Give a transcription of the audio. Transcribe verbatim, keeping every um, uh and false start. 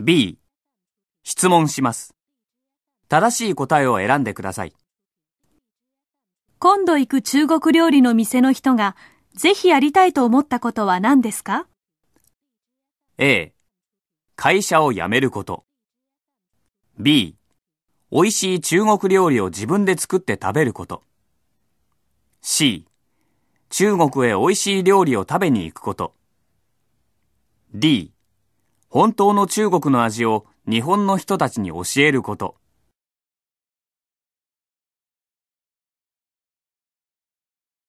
B、 質問します。正しい答えを選んでください。今度行く中国料理の店の人がぜひやりたいと思ったことは何ですか？ A、 会社を辞めること。B、 美味しい中国料理を自分で作って食べること。C、 中国へ美味しい料理を食べに行くこと。D、 本当の中国の味を日本の人たちに教えること。